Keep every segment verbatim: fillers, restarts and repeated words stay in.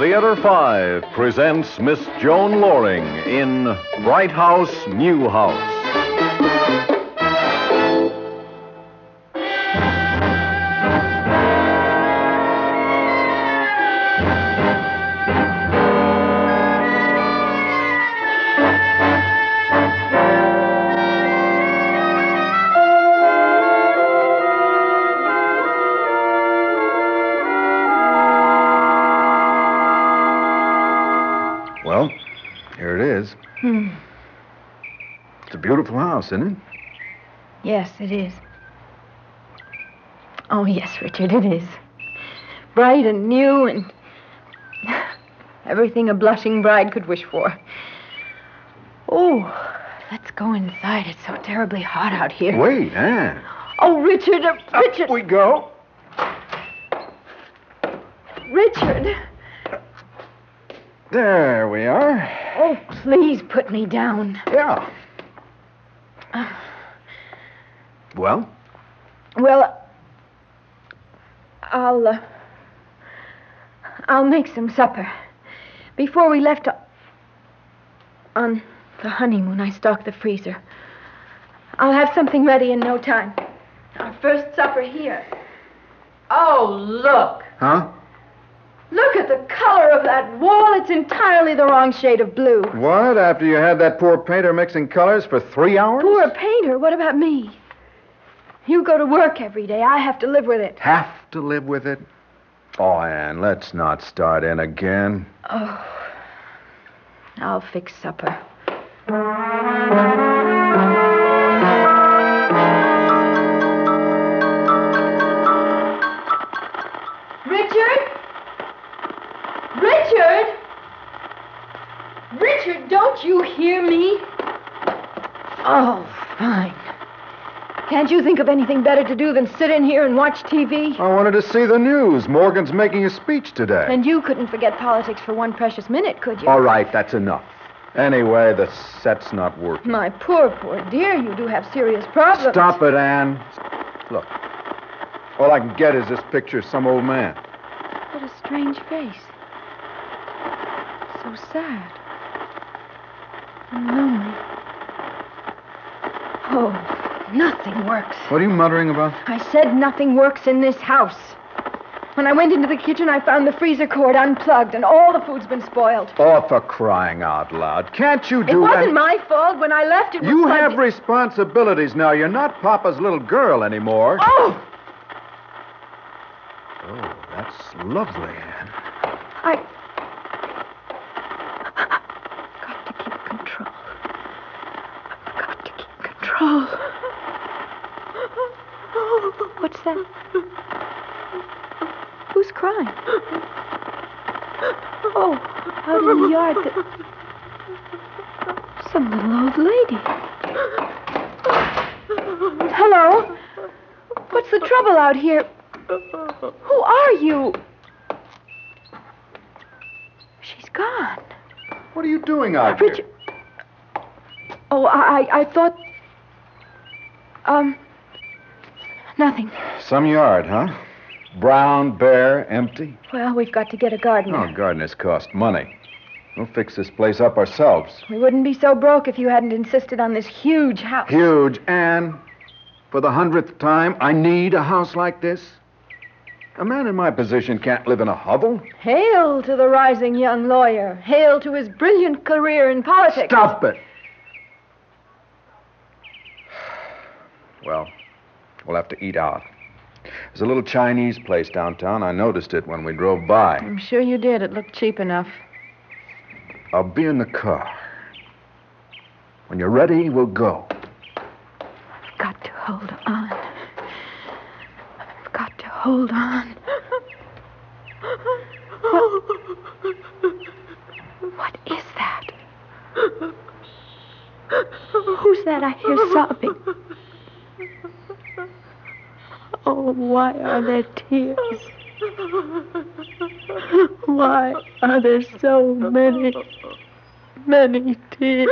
Theater five presents Miss Joan Loring in Bright House, New House. Well, here it is. Hmm. It's a beautiful house, isn't it? Yes, it is. Oh, yes, Richard, it is. Bright and new and everything a blushing bride could wish for. Oh, let's go inside. It's so terribly hot out here. Wait, Anne. Oh, Richard, uh, Richard. Up we go. Richard. There we are. Oh, please put me down. Yeah. Uh, well? Well, I'll, uh, I'll make some supper. Before we left uh, on the honeymoon, I stocked the freezer. I'll have something ready in no time. Our first supper here. Oh, look. Huh? Look at the color of that wall. It's entirely the wrong shade of blue. What? After you had that poor painter mixing colors for three hours? Poor painter? What about me? You go to work every day. I have to live with it. Have to live with it? Oh, Anne, let's not start in again. Oh, I'll fix supper. Richard? Richard! Richard, don't you hear me? Oh, fine. Can't you think of anything better to do than sit in here and watch T V? I wanted to see the news. Morgan's making a speech today. And you couldn't forget politics for one precious minute, could you? All right, that's enough. Anyway, the set's not working. My poor, poor dear, you do have serious problems. Stop it, Anne. Look, all I can get is this picture of some old man. What a strange face. So sad. And lonely. Oh, nothing works. What are you muttering about? I said nothing works in this house. When I went into the kitchen, I found the freezer cord unplugged, and all the food's been spoiled. Oh, for crying out loud. Can't you do that? It wasn't any... my fault. When I left, it was... You have it... responsibilities now. You're not Papa's little girl anymore. Oh! Oh, that's lovely, Anne. I... What's that? Who's crying? Oh, out in the yard. The... Some little old lady. Hello? What's the trouble out here? Who are you? She's gone. What are you doing out Richard... here? Oh, I, I thought... Um... Nothing. Some yard, huh? Brown, bare, empty. Well, we've got to get a gardener. Oh, gardeners cost money. We'll fix this place up ourselves. We wouldn't be so broke if you hadn't insisted on this huge house. Huge, Anne. For the hundredth time, I need a house like this. A man in my position can't live in a hovel. Hail to the rising young lawyer. Hail to his brilliant career in politics. Stop it. Well... We'll have to eat out. There's a little Chinese place downtown. I noticed it when we drove by. I'm sure you did. It looked cheap enough. I'll be in the car. When you're ready, we'll go. I've got to hold on. I've got to hold on. What, what is that? Who's that I hear sobbing? Oh, why are there tears? Why are there so many, many tears?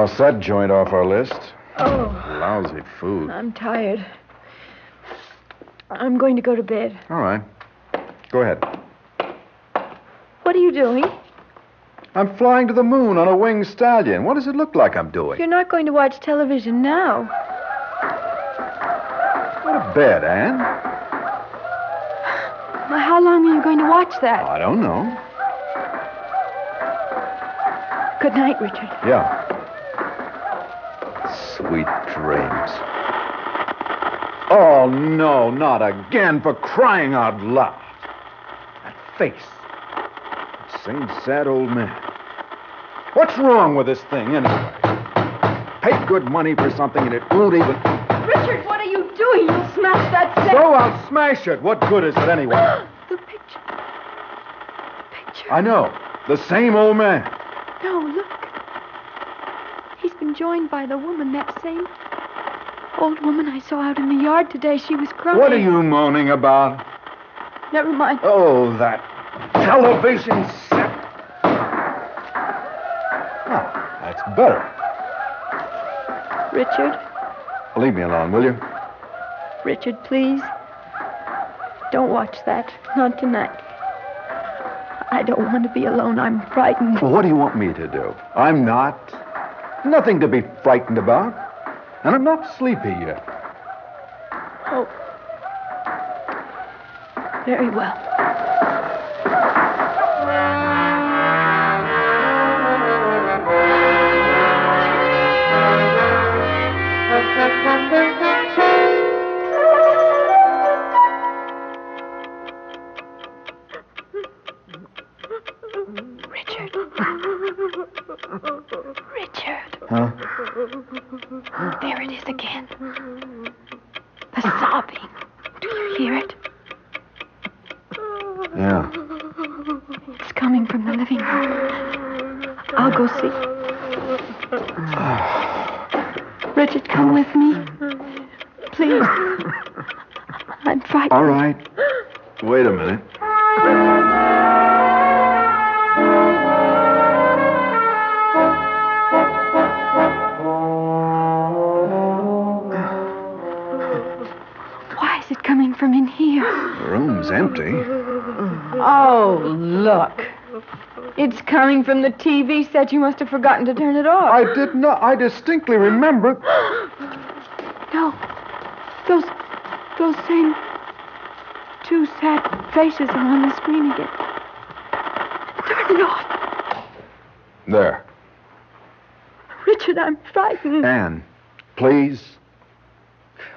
Cross that joint off our list. Oh. Lousy food. I'm tired. I'm going to go to bed. All right. Go ahead. What are you doing? I'm flying to the moon on a winged stallion. What does it look like I'm doing? You're not going to watch television now. Go to bed, Anne. Well, how long are you going to watch that? I don't know. Good night, Richard. Yeah. Sweet dreams. Oh, no, not again, for crying out loud. That face. Same sad old man. What's wrong with this thing, anyway? Pay good money for something and it won't even... Richard, what are you doing? You'll smash that set. So I'll smash it. What good is it, anyway? The picture. The picture. I know. The same old man. No, look. He's been joined by the woman, that same old woman I saw out in the yard today. She was crying. What are you moaning about? Never mind. Oh, that television set. Ah, that's better. Richard? Leave me alone, will you? Richard, please. Don't watch that. Not tonight. I don't want to be alone. I'm frightened. Well, what do you want me to do? I'm not. Nothing to be frightened about. And I'm not sleepy yet. Oh. Very well. There it is again. The sobbing. Do you hear it? Yeah. It's coming from the living room. I'll go see. Richard, come with me. Please. I'm frightened. All right. Wait a minute. From in here. The room's empty. Oh, look. It's coming from the T V set. You must have forgotten to turn it off. I did not. I distinctly remember. No. Those, those same two sad faces are on the screen again. Turn it off. There. Richard, I'm frightened. Anne, please.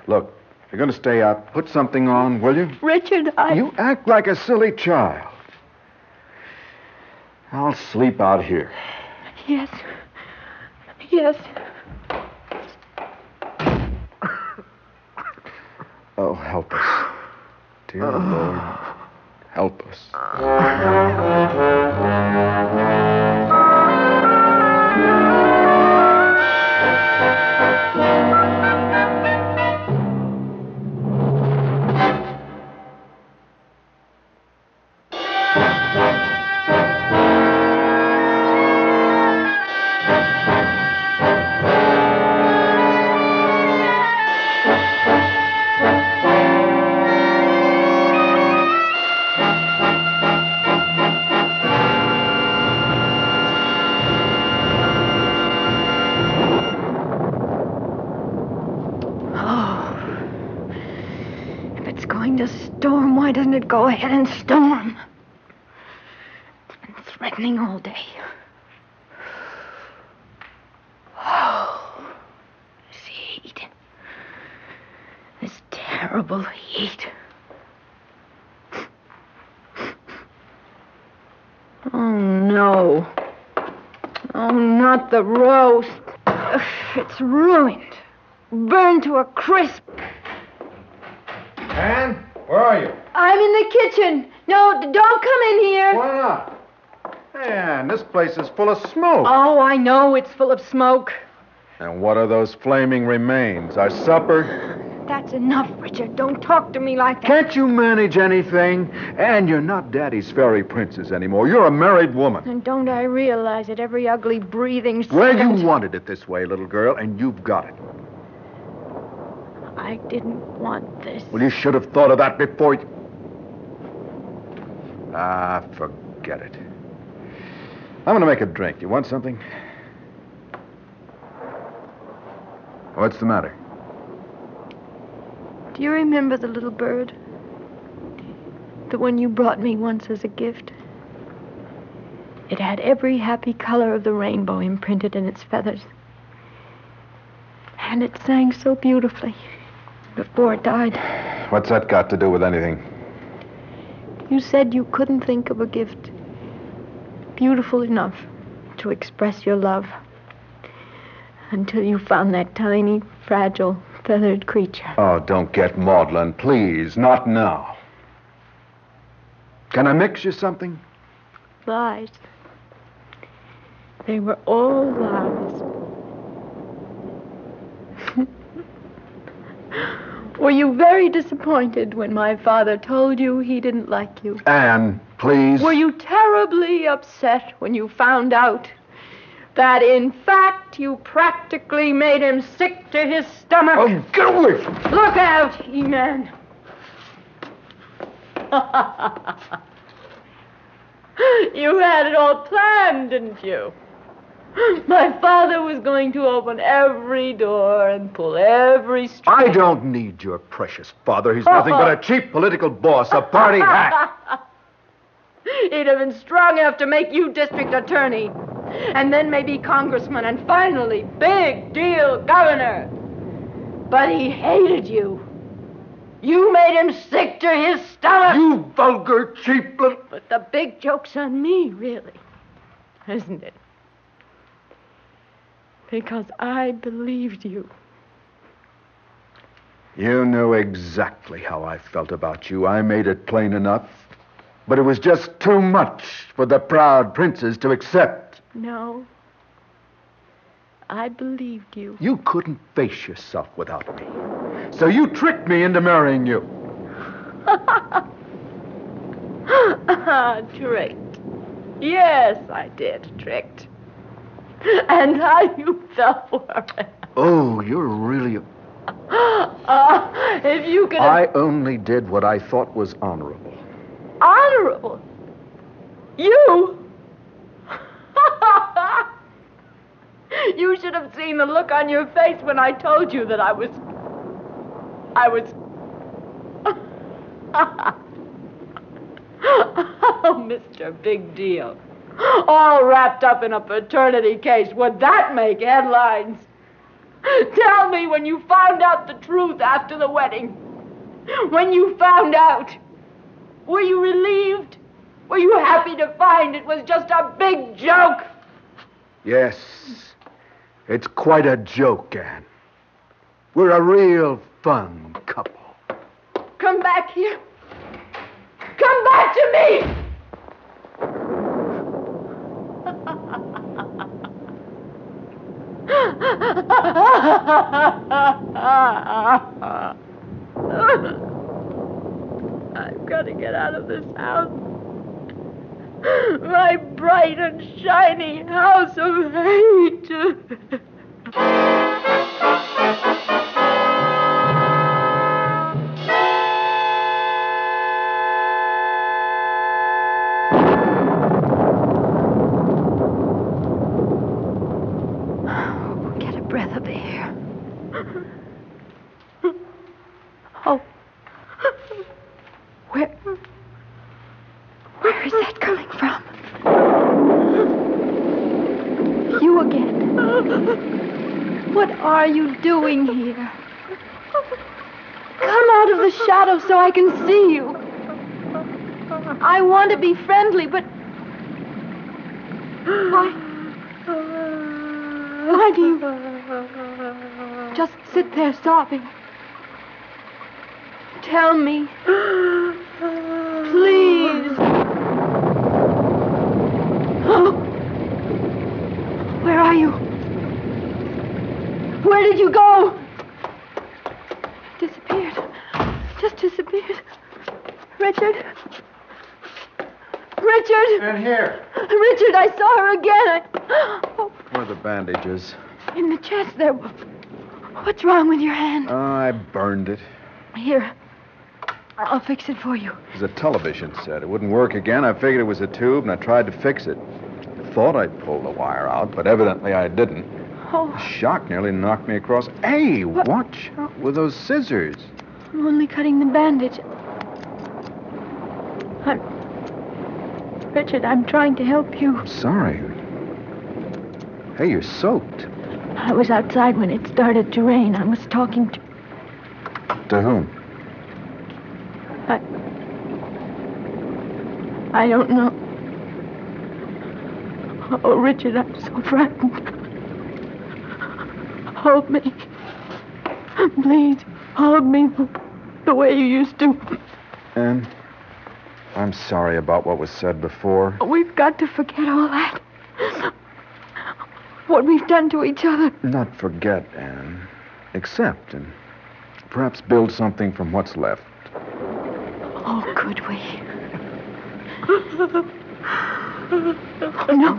Look. You're going to stay up. Put something on, will you? Richard, I... You act like a silly child. I'll sleep out here. Yes. Yes. Oh, help us. Dear uh... Lord, help us. Doesn't it go ahead and storm? It's been threatening all day. Oh, this heat. This terrible heat. Oh, no. Oh, not the roast. Ugh, it's ruined. Burned to a crisp. Anne, where are you? I'm in the kitchen. No, don't come in here. Why not? Man, this place is full of smoke. Oh, I know it's full of smoke. And what are those flaming remains? Our supper? That's enough, Richard. Don't talk to me like that. Can't you manage anything? And you're not Daddy's fairy princess anymore. You're a married woman. And don't I realize it? Every ugly breathing second. Well, you wanted it this way, little girl, and you've got it. I didn't want this. Well, you should have thought of that before you... Ah, forget it. I'm going to make a drink. You want something? What's the matter? Do you remember the little bird? The one you brought me once as a gift? It had every happy color of the rainbow imprinted in its feathers. And it sang so beautifully before it died. What's that got to do with anything? You said you couldn't think of a gift beautiful enough to express your love until you found that tiny, fragile, feathered creature. Oh, don't get maudlin, please. Not now. Can I mix you something? Lies. They were all lies. Were you very disappointed when my father told you he didn't like you? Anne, please. Were you terribly upset when you found out that, in fact, you practically made him sick to his stomach? Oh, get away from me! Look out, he-man. You had it all planned, didn't you? My father was going to open every door and pull every string. I don't need your precious father. He's nothing but a cheap political boss, a party hack. He'd have been strong enough to make you district attorney, and then maybe congressman, and finally, big deal governor. But he hated you. You made him sick to his stomach. You vulgar cheap little... But the big joke's on me, really, isn't it? Because I believed you. You knew exactly how I felt about you. I made it plain enough. But it was just too much for the proud princess to accept. No. I believed you. You couldn't face yourself without me. So you tricked me into marrying you. Tricked. Yes, I did. Tricked. And how you fell for it. Oh, you're really... A... Uh, if you could... I only did what I thought was honorable. Honorable? You? You should have seen the look on your face when I told you that I was... I was... Oh, Mister Big Deal. All wrapped up in a paternity case. Would that make headlines? Tell me when you found out the truth after the wedding. When you found out, were you relieved? Were you happy to find it was just a big joke? Yes, it's quite a joke, Anne. We're a real fun couple. Come back here. Come back to me! I've got to get out of this house. My bright and shiny house of hate. Oh, get a breath of air. Oh. Where... Where is that coming from? You again. What are you doing here? Come out of the shadow so I can see you. I want to be friendly, but... Why... Why do you... just sit there sobbing? Tell me. Please. Where are you? Where did you go? Dis- disappeared. Richard. Richard. In here. Richard, I saw her again. I... Oh. Where are the bandages? In the chest there. What's wrong with your hand? Oh, I burned it. Here. I'll fix it for you. It was a television set. It wouldn't work again. I figured it was a tube, and I tried to fix it. I thought I'd pulled the wire out, but evidently I didn't. Oh. The shock nearly knocked me across. Hey, what? Watch out with those scissors. I'm only cutting the bandage. I'm... Richard, I'm trying to help you. I'm sorry. Hey, you're soaked. I was outside when it started to rain. I was talking to... To whom? I... I don't know. Oh, Richard, I'm so frightened. Hold me. Please, hold me the way you used to. Anne, I'm sorry about what was said before. We've got to forget all that. What we've done to each other. Not forget, Anne. Accept and perhaps build something from what's left. Oh, could we? No.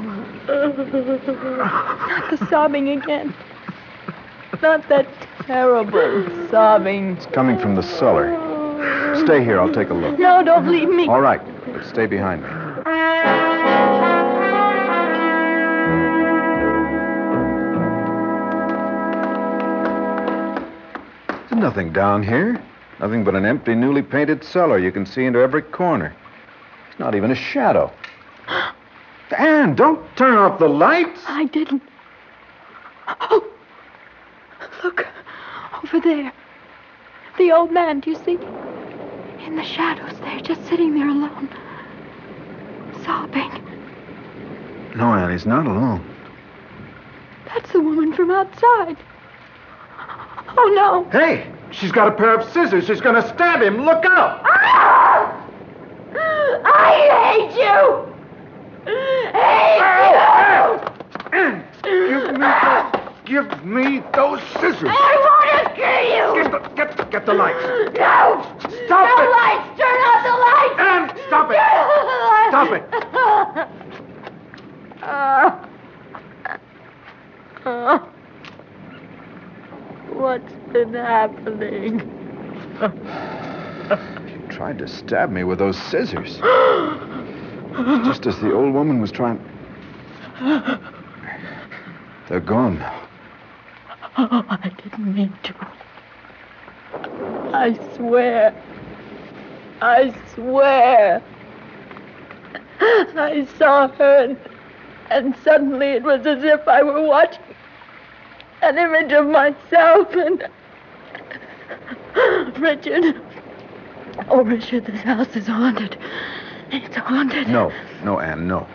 Not the sobbing again. Not that terrible sobbing. It's coming from the cellar. Stay here. I'll take a look. No, don't leave me. All right. But stay behind me. There's nothing down here. Nothing but an empty, newly painted cellar you can see into every corner. It's not even a shadow. Anne, don't turn off the lights. I didn't. Oh, look, over there. The old man, do you see? In the shadows there, just sitting there alone. Sobbing. No, Anne, he's not alone. That's the woman from outside. Oh, no. Hey! She's got a pair of scissors. She's going to stab him. Look out! Ah! I hate you! Hate oh, you! Give me, give me those scissors. I want to kill you! Get the, get, get the lights. No! Stop no it! Lights. Turn off the lights! And stop it! Stop it! Uh, uh, what's happening? You tried to stab me with those scissors. Just as the old woman was trying... They're gone now. Oh, I didn't mean to. I swear. I swear. I saw her and, and suddenly it was as if I were watching an image of myself and... Richard. Oh, Richard, this house is haunted. It's haunted. No, no, Anne, no.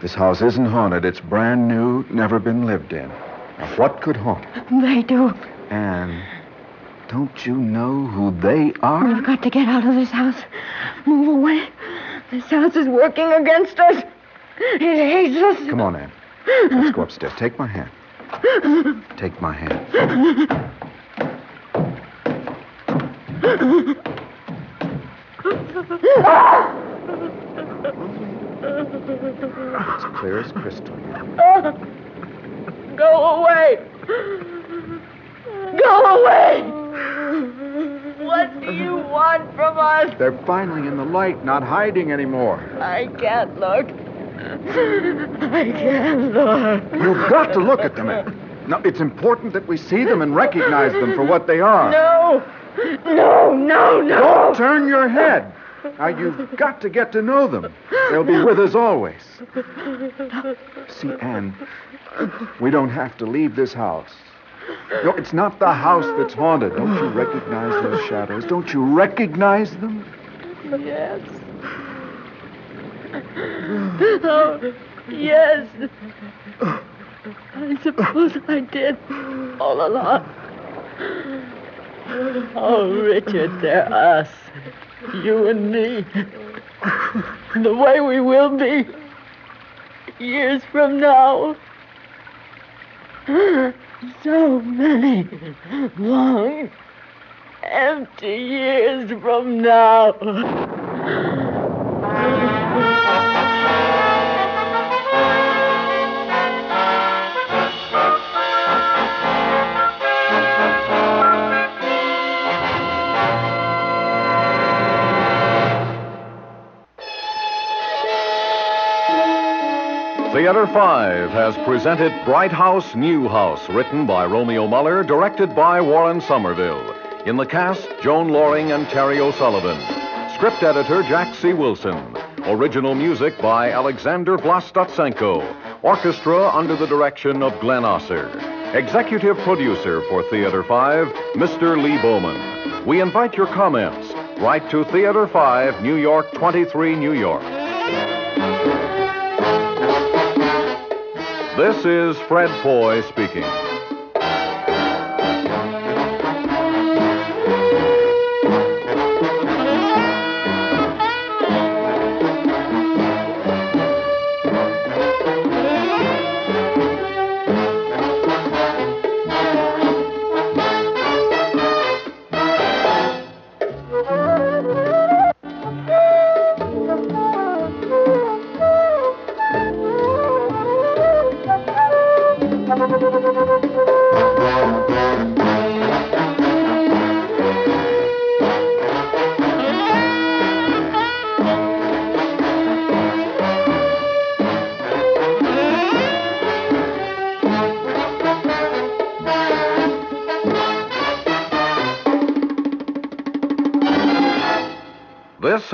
This house isn't haunted. It's brand new, never been lived in. Now, what could haunt it? They do. Anne, don't you know who they are? We've got to get out of this house. Move away. This house is working against us. It hates us. Come on, Anne. Let's go upstairs. Take my hand. Take my hand. It's clear as crystal. Go away! Go away! What do you want from us? They're finally in the light, not hiding anymore. I can't look. I can't look. You've got to look at them. Now, it's important that we see them and recognize them for what they are. No! No, no, no! Don't turn your head. Now, you've got to get to know them. They'll be with us always. See, Anne, we don't have to leave this house. No, it's not the house that's haunted. Don't you recognize those shadows? Don't you recognize them? Yes. Oh, yes. I suppose I did all along. Oh, Richard, they're us. You and me. The way we will be. Years from now. So many long empty years from now. Theater five has presented Bright House, New House, written by Romeo Muller, directed by Warren Somerville. In the cast, Joan Loring and Terry O'Sullivan. Script editor, Jack C. Wilson. Original music by Alexander Vlastatsenko. Orchestra under the direction of Glenn Osser. Executive producer for Theater five, Mister Lee Bowman. We invite your comments. Write to Theater five, New York, twenty-three, New York. This is Fred Foy speaking. This